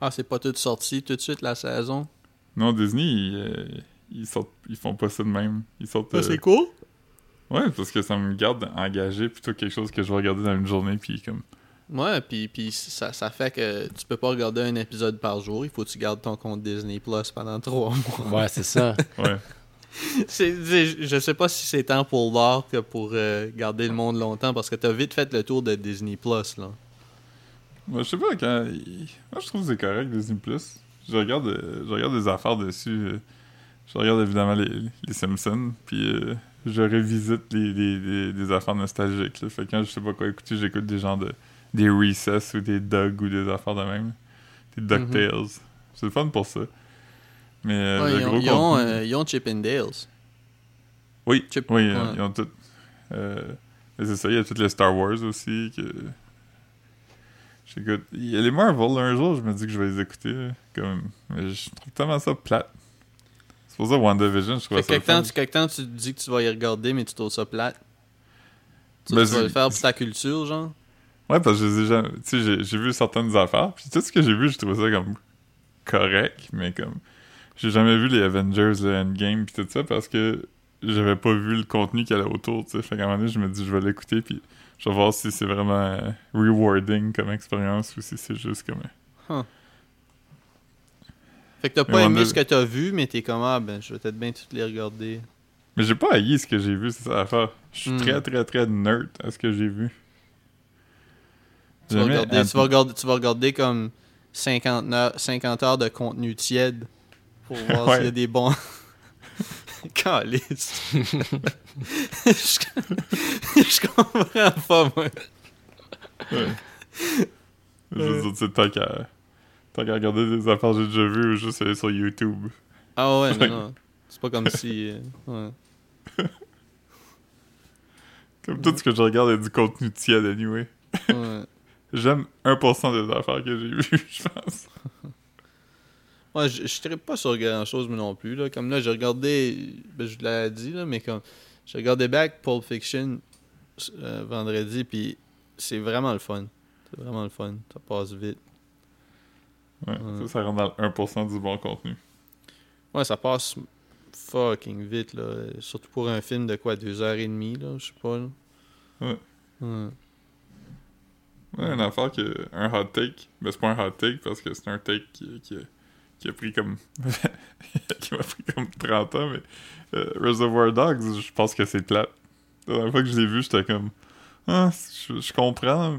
Ah, c'est pas tout sorti tout de suite, la saison? Non, Disney, ils font pas ça de même. Ils sortent... Ah, c'est cool? Ouais, parce que ça me garde engagé, plutôt quelque chose que je vais regarder dans une journée, puis comme... Ouais, puis ça fait que tu peux pas regarder un épisode par jour, il faut que tu gardes ton compte Disney Plus pendant 3 mois. Ouais, c'est ça. Ouais. Je sais pas si c'est tant pour l'art que pour garder le monde longtemps, parce que t'as vite fait le tour de Disney Plus, là. Moi, je sais pas, moi, je trouve que c'est correct, Disney Plus. Je regarde des affaires dessus. Je regarde évidemment les Simpsons, puis... je revisite des affaires nostalgiques, là. Fait que quand je sais pas quoi écouter, j'écoute des genres de... des Recess ou des Doug ou des affaires de même. Des DuckTales. Mm-hmm. C'est le fun pour ça. Mais ouais, ils ont Chip and Dales. Oui, ils ont tout. C'est ça, il y a tout le Star Wars aussi. Que... J'écoute. Il y a les Marvel, là, un jour, je me dis que je vais les écouter. Là, comme... Mais je trouve tellement ça plate. C'est pour ça WandaVision, je trouvais ça fun. Quelque temps, tu te dis que tu vas y regarder, mais tu trouves ça plate. Tu vas le faire pour ta culture, genre. Ouais, parce que j'ai vu certaines affaires, puis tout ce que j'ai vu, je trouvais ça comme correct, mais comme... J'ai jamais vu les Avengers, le Endgame, puis tout ça, parce que j'avais pas vu le contenu qu'il y avait autour, tu sais. Fait qu'à un moment donné, je me dis, je vais l'écouter, puis je vais voir si c'est vraiment rewarding comme expérience, ou si c'est juste comme... Fait que t'as pas aimé ce que t'as vu, mais t'es comme, ah ben, je vais peut-être bien toutes les regarder. Mais j'ai pas haï ce que j'ai vu, c'est ça l'affaire. Je suis très nerd à ce que j'ai vu. Tu vas regarder comme 50 heures de contenu tiède pour voir s'il y a des bons... Calice! Je comprends pas, moi. Ouais. Je veux dire, c'est tant qu'à... regarder des affaires que j'ai déjà vues ou juste aller sur YouTube. Ah ouais, mais non. C'est pas comme si... Ouais. Comme tout ce que je regarde est du contenu tiède, anyway. Ouais. J'aime 1% des affaires que j'ai vues, je pense. Ouais, je trippe pas sur grand-chose, mais non plus, là. Comme là, j'ai regardé... Ben, je vous l'avais dit, là, mais comme... J'ai regardé Back Pulp Fiction vendredi, puis c'est vraiment le fun. C'est vraiment le fun. Ça passe vite. Ouais, ça rentre dans le 1% du bon contenu. Ouais, ça passe fucking vite, là. Surtout pour un film de quoi, 2h30, là, je sais pas, là. Ouais. Ouais, une affaire que... Un hot take. Mais c'est pas un hot take, parce que c'est un take qui a pris comme... qui m'a pris comme 30 ans, mais... Reservoir Dogs, je pense que c'est plate. La dernière fois que je l'ai vu, j'étais comme... Ah, je comprends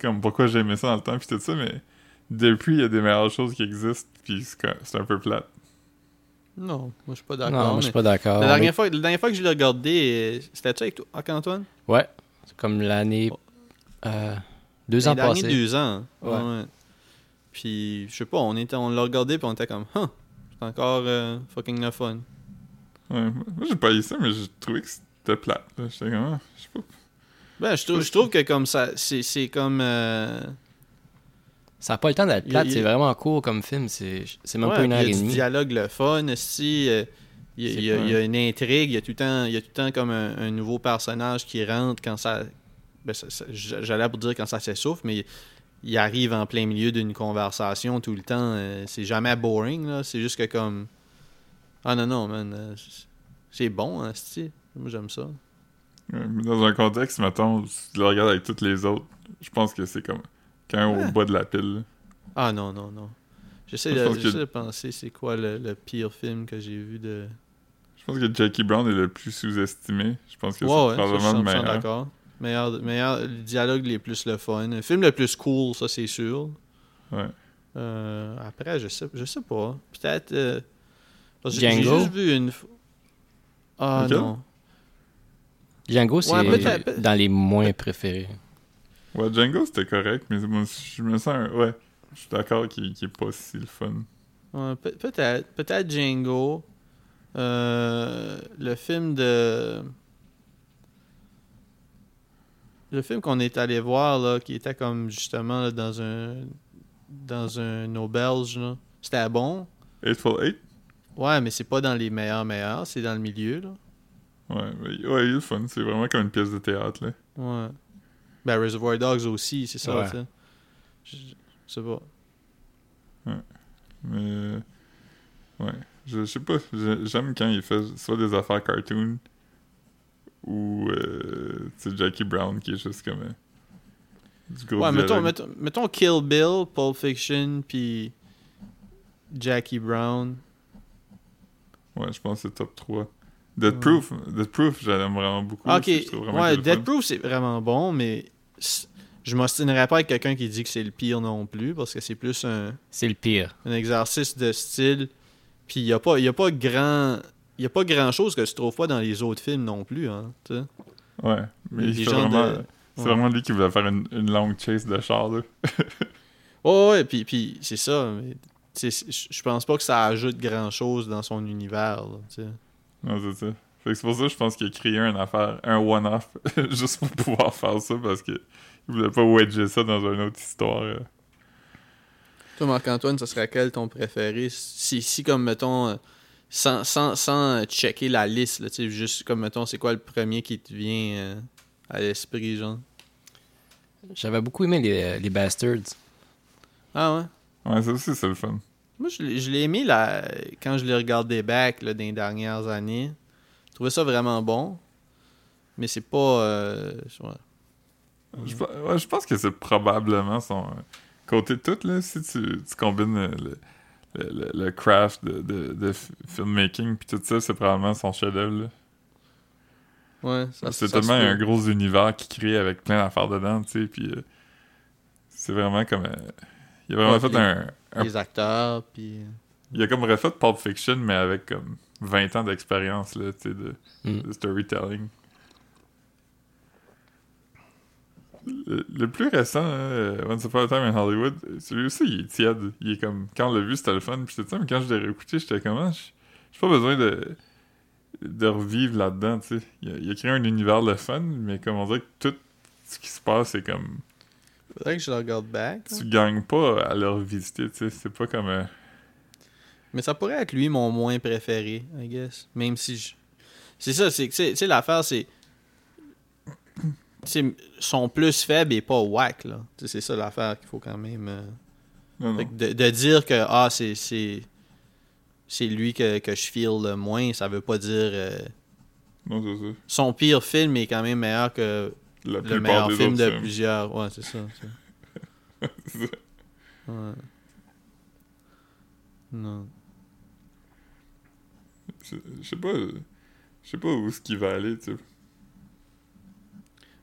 comme pourquoi j'aimais ça dans le temps, pis tout ça, mais... Depuis, il y a des meilleures choses qui existent, puis c'est un peu plate. Non, moi je suis pas d'accord. La dernière fois que je l'ai regardé, c'était-tu avec toi, Antoine? Ouais, c'est comme l'année... 2 ans passés. L'année 2 ans. Ouais. Puis, je sais pas, on l'a regardé, puis on était comme, c'est encore fucking le fun. Ouais, moi j'ai pas eu ça, mais j'ai trouvé que c'était plate. J'étais comme, je sais pas. Ben, je trouve que comme ça, c'est comme... Ça n'a pas le temps d'être plate, c'est vraiment court comme film, c'est même pas 1h30. Il y a du dialogue le fun, il y a une intrigue, il y a tout le temps comme un nouveau personnage qui rentre quand ça... Ben ça j'allais pour dire quand ça s'essouffle, mais il arrive en plein milieu d'une conversation tout le temps, c'est jamais boring, là, c'est juste que comme... Ah non, man, c'est bon, hein, moi j'aime ça. Dans un contexte, mettons, si tu le regardes avec toutes les autres, je pense que c'est comme... au bas de la pile. Ah non. J'essaie de penser c'est quoi le pire film que j'ai vu de... Je pense que Jackie Brown est le plus sous-estimé. Je pense que c'est probablement le meilleur. D'accord. Meilleur, le dialogue est plus le fun. Le film le plus cool, ça c'est sûr. Ouais. Après, je sais pas. Peut-être... parce que j'ai juste vu une... Ah okay. Non. Django, c'est dans les moins préférés. Ouais, Django, c'était correct, mais moi, je me sens... Ouais, je suis d'accord qu'il est pas si le fun. Ouais, peut-être. Peut-être Django. Le film de... Le film qu'on est allé voir, là, qui était comme, justement, là, dans un auberge, là. C'était bon. Hateful Eight? Ouais, mais c'est pas dans les meilleurs, c'est dans le milieu, là. Ouais, il est le fun. C'est vraiment comme une pièce de théâtre, là. Ouais. Ben, Reservoir Dogs aussi, c'est ça, ça. Je sais pas. Ouais. Mais... ouais. Je sais pas. J'aime quand il fait soit des affaires cartoon ou c'est Jackie Brown qui est juste comme... du gros ouais, mettons Kill Bill, Pulp Fiction, puis Jackie Brown. Ouais, je pense que c'est top 3. Death Proof, j'aime vraiment beaucoup. Ok, vraiment Death Proof, c'est vraiment bon, mais je m'obstinerais pas avec quelqu'un qui dit que c'est le pire non plus, parce que c'est plus un... c'est le pire. Un exercice de style, puis il y a pas grand chose que tu trouves pas dans les autres films non plus, hein, t'sais. Ouais, mais c'est vraiment lui qui voulait faire une longue chase de char, là. ouais, puis c'est ça, mais je pense pas que ça ajoute grand chose dans son univers, là, t'sais. Non, c'est ça. Fait que c'est pour ça que je pense qu'il a créé une affaire, un one-off, juste pour pouvoir faire ça, parce qu'il voulait pas wedger ça dans une autre histoire. Toi, Marc-Antoine, ça serait quel ton préféré? Si comme, mettons, sans checker la liste, là, juste comme, mettons, c'est quoi le premier qui te vient à l'esprit, genre? J'avais beaucoup aimé les Bastards. Ah ouais? Ouais, ça aussi, c'est le fun. Moi, je l'ai aimé là, quand je l'ai regardé back là, dans les dernières années. Je trouvais ça vraiment bon. Mais c'est pas... Je pense que c'est probablement son côté tout. Là, si tu combines le craft de filmmaking puis tout ça, c'est probablement son chef-d'œuvre. Ouais, c'est tellement un gros univers qu'il crée avec plein d'affaires dedans. Puis, c'est vraiment comme... il a vraiment fait les acteurs, puis... il a comme refait Pulp Fiction, mais avec comme 20 ans d'expérience, là, tu sais, de storytelling. Le plus récent, Once Upon a Time in Hollywood, celui aussi, il est tiède. Il est comme... quand on l'a vu, c'était le fun, puis c'est ça, mais quand je l'ai réécouté, j'étais comme... j'ai pas besoin de revivre là-dedans, tu sais. Il a créé un univers de fun, mais comme on dirait que tout ce qui se passe, c'est comme... faudrait que je le regarde back. Tu gagnes pas à le revisiter, tu sais. C'est pas comme... mais ça pourrait être lui mon moins préféré, I guess. Même si je... c'est ça, c'est... tu sais, l'affaire, c'est... t'sais, son plus faible est pas whack, là. T'sais, c'est ça l'affaire qu'il faut quand même... Non. De dire que, c'est lui que je feel le moins, ça veut pas dire... non, c'est ça. Son pire film est quand même meilleur que... le meilleur film de films. Plusieurs. Ouais, c'est ça. C'est ça. Ouais. Non. Je sais pas où ce qu'il va aller, tu sais.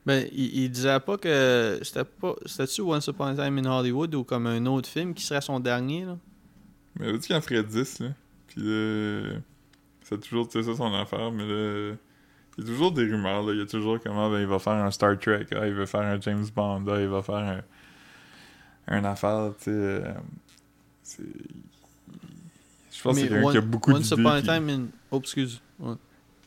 Ben, il disait pas que... c'était-tu Once Upon a Time in Hollywood ou comme un autre film qui serait son dernier, là? Mais là, tu qu'il en ferait 10, là. Puis là... c'est toujours, tu sais, ça son affaire, mais là... il y a toujours des rumeurs, là. Il y a toujours comment il va faire un Star Trek, là, il va faire un James Bond, là, il va faire un affaire, tu sais. Je pense que c'est quelqu'un qui a beaucoup d'idées. Oh, excuse. Ouais.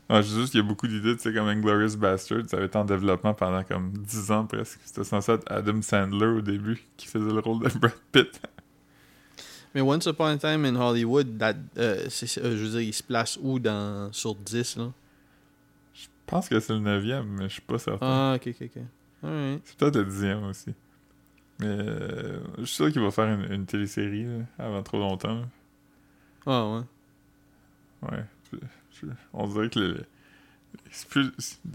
Ah, je dis juste qu'il y a beaucoup d'idées, tu sais, comme Inglourious Basterds, ça avait été en développement pendant comme 10 ans presque. C'était censé être Adam Sandler au début qui faisait le rôle de Brad Pitt. Mais Once Upon a Time in Hollywood, je veux dire, il se place où sur 10, là? Je pense que c'est le 9e, mais je suis pas certain. Ah, ok. Alright. C'est peut-être le 10e aussi. Mais je suis sûr qu'il va faire une télésérie là, avant trop longtemps. Là. Ah ouais. Ouais. On dirait que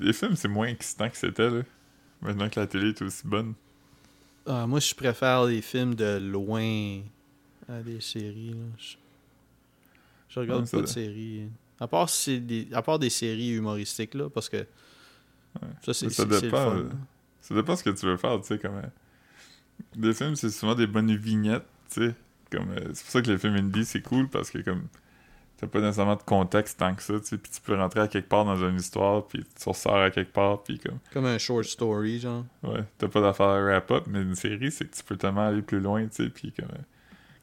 les films, c'est moins excitant que c'était, là. Maintenant que la télé est aussi bonne. Ah, moi, je préfère les films de loin à des séries. Là. Je regarde pas de séries. À part des séries humoristiques, là, parce que... ouais. Ça, c'est le fun. Ça dépend ce que tu veux faire, tu sais, comme... des films, c'est souvent des bonnes vignettes, tu sais. C'est pour ça que les films indie, c'est cool, parce que, comme... t'as pas nécessairement de contexte tant que ça, tu sais, puis tu peux rentrer à quelque part dans une histoire, puis tu ressors à quelque part, puis comme... comme un short story, genre. Ouais, t'as pas d'affaire à wrap-up, mais une série, c'est que tu peux tellement aller plus loin, tu sais, puis comme...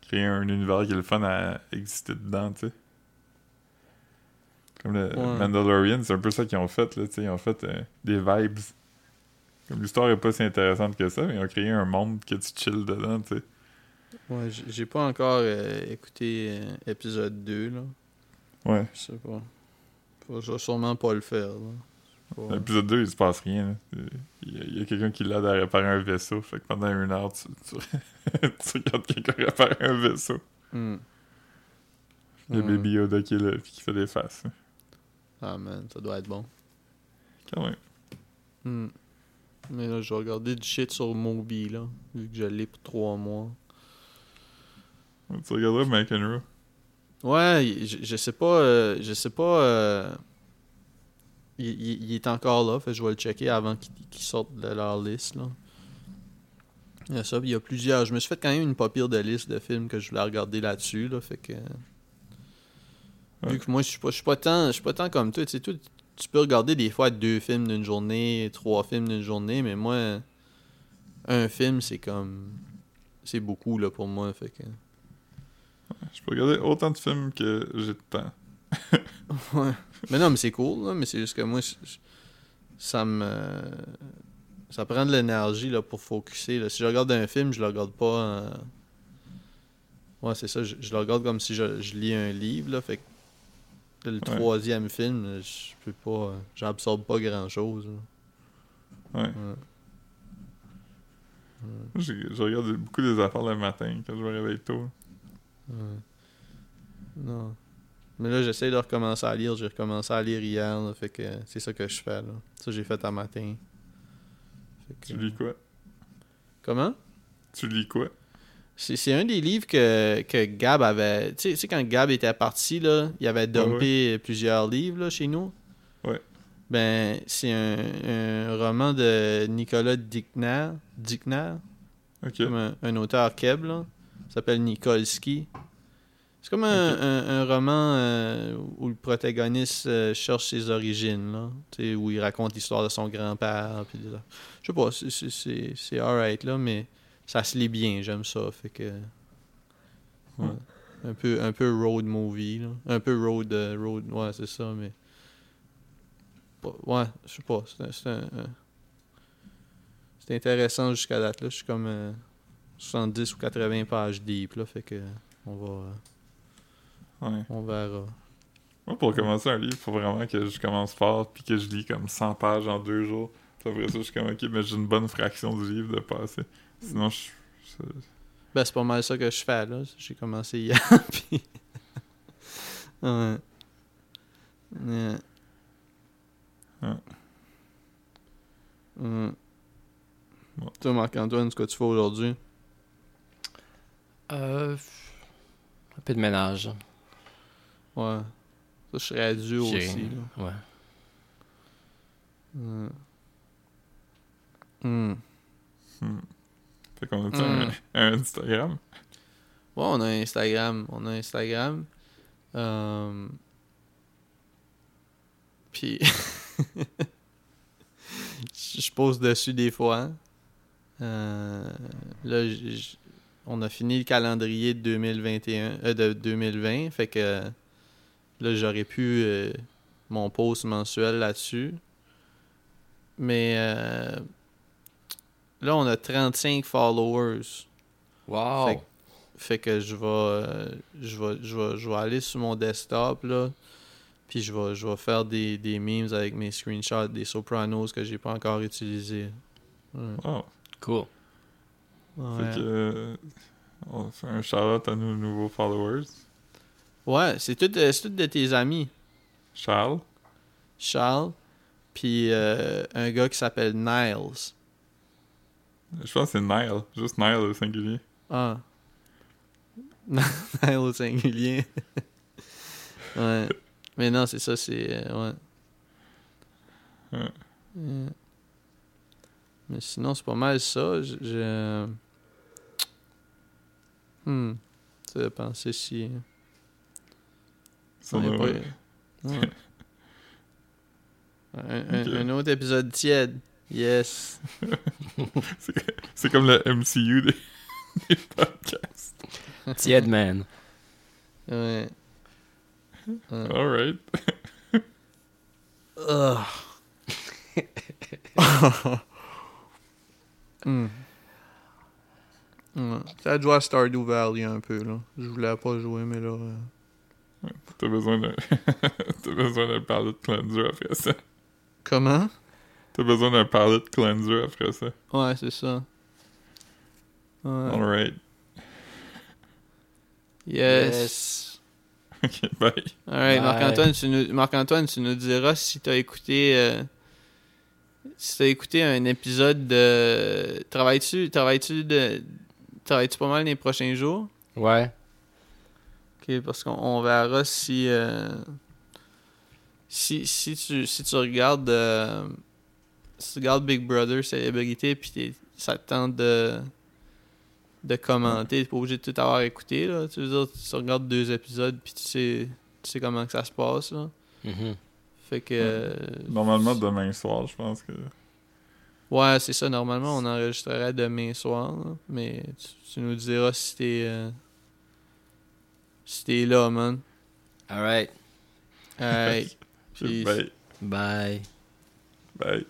créer un univers qui est le fun à exister dedans, tu sais. Comme le Mandalorian, c'est un peu ça qu'ils ont fait, là, ils ont fait des vibes. Comme l'histoire est pas si intéressante que ça, mais ils ont créé un monde que tu chill dedans, tu sais. Ouais, j'ai pas encore écouté épisode 2, là. Ouais. Je sais pas. Je vais sûrement pas le faire. Pas... L'épisode 2, il se passe rien. Il y a quelqu'un qui l'aide à réparer un vaisseau. Fait que pendant une heure, tu regardes quelqu'un réparer un vaisseau. Mm. Le Baby Yoda qui est là, puis qui fait des faces. Ah man, ça doit être bon. Quand même. Mm. Mais là, je vais regarder du shit sur Moby, là. Vu que je l'ai pour 3 mois. Tu regarderas McEnroe. Ouais, je sais pas, il est encore là, fait que je vais le checker avant qu'il sorte de leur liste, là. Il y a ça, il y a plusieurs, je me suis fait quand même une pas pire de liste de films que je voulais regarder là-dessus, là, fait que... Ouais. Vu que moi, je suis pas tant comme toi, tu sais, toi, tu peux regarder des fois 2 films d'une journée, 3 films d'une journée, mais moi, un film, c'est comme... c'est beaucoup, là, pour moi, fait que... Je peux regarder autant de films que j'ai de temps. Ouais. Mais non, mais c'est cool, là. Mais c'est juste que moi, ça prend de l'énergie là, pour focusser. Là. Si je regarde un film, je le regarde pas... Ouais, c'est ça. Je le regarde comme si je lis un livre, là. Fait que le 3e film, là, je peux pas... j'absorbe pas grand-chose. Ouais. Ouais. Je regarde beaucoup des affaires le matin, quand je me réveille tôt. Ouais. Non. Mais là, j'essaie de recommencer à lire. J'ai recommencé à lire hier, là, fait que c'est ça que je fais, là. Ça, j'ai fait un matin. Fait que, tu lis quoi? Comment? Tu lis quoi? C'est un des livres que Gab avait... Tu sais, quand Gab était parti, là, il avait dumpé plusieurs livres, là, chez nous. Ouais. Ben, c'est un roman de Nicolas Dickner. Dickner? OK. Comme un auteur keb, là. Ça s'appelle Nikolsky. C'est comme un roman où le protagoniste cherche ses origines, là. T'sais, où il raconte l'histoire de son grand-père. Pis des... Je sais pas, c'est alright, là, mais ça se lit bien, j'aime ça. Fait que. Ouais. Un peu road movie, là. Un peu road. Ouais, c'est ça, mais. Ouais, je sais pas. C'est intéressant jusqu'à date, là. Je suis comme. 70 ou 80 pages deep, là, fait que on va... Ouais. On verra. Moi, pour commencer un livre, faut vraiment que je commence fort puis que je lis comme 100 pages en 2 jours. Puis après ça, je suis comme, OK, mais j'ai une bonne fraction du livre de passer. Sinon, je... Ben, c'est pas mal ça que je fais, là. J'ai commencé hier, puis... Ouais. Yeah. Ouais. Mm. Ouais. Toi, Marc-Antoine, ce que tu fais aujourd'hui? Un peu de ménage. Ouais. Ça, je serais dû aussi. Là. Ouais. Fait qu'on a un Instagram? Ouais, on a un Instagram. Puis... je pose dessus des fois. Hein? Là, on a fini le calendrier de 2020, fait que là, j'aurais pu mon post mensuel là-dessus. Mais là, on a 35 followers. Wow! Fait que je vais aller sur mon desktop, là, puis je vais faire des memes avec mes screenshots des Sopranos que j'ai pas encore utilisés. Wow! Cool. Ouais. Fait que on fait un shout-out à nos nouveaux followers. Ouais, c'est tout de tes amis. Charles. Puis un gars qui s'appelle Niles. Je pense que c'est Niles. Juste Niles au singulier. Ah. Niles au singulier. Ouais. Mais non, c'est ça, c'est... Ouais. Yeah. Mais sinon, c'est pas mal ça. Tu as pensé si... On pas... ouais. Un autre épisode tiède. Yes. c'est comme le MCU des podcasts. Tiède, man. Ouais. All right. Ça joue à Stardew Valley un peu, là. Je voulais pas jouer, mais là... Ouais. T'as besoin d'un palette cleanser après ça. Comment? T'as besoin d'un palette cleanser après ça. Ouais, c'est ça. Ouais. Alright. Yes. Ok, bye. Alright, Marc-Antoine, tu nous diras si t'as écouté... Si t'as écouté un épisode de... Travailles-tu pas mal les prochains jours? Ouais. Ok, parce qu'on verra si... Si tu regardes... Si tu regardes Big Brother, Célébrité, puis ça te tente de commenter. T'es pas obligé de tout avoir écouté, là. Tu veux dire, tu regardes 2 épisodes, puis tu sais comment que ça se passe, là. Mm-hmm. Fait que... Normalement, demain soir, je pense que... Ouais, c'est ça. Normalement, on enregistrerait demain soir, là. Mais tu nous diras si t'es là, man. Alright. Alright. Bye. Bye. Bye.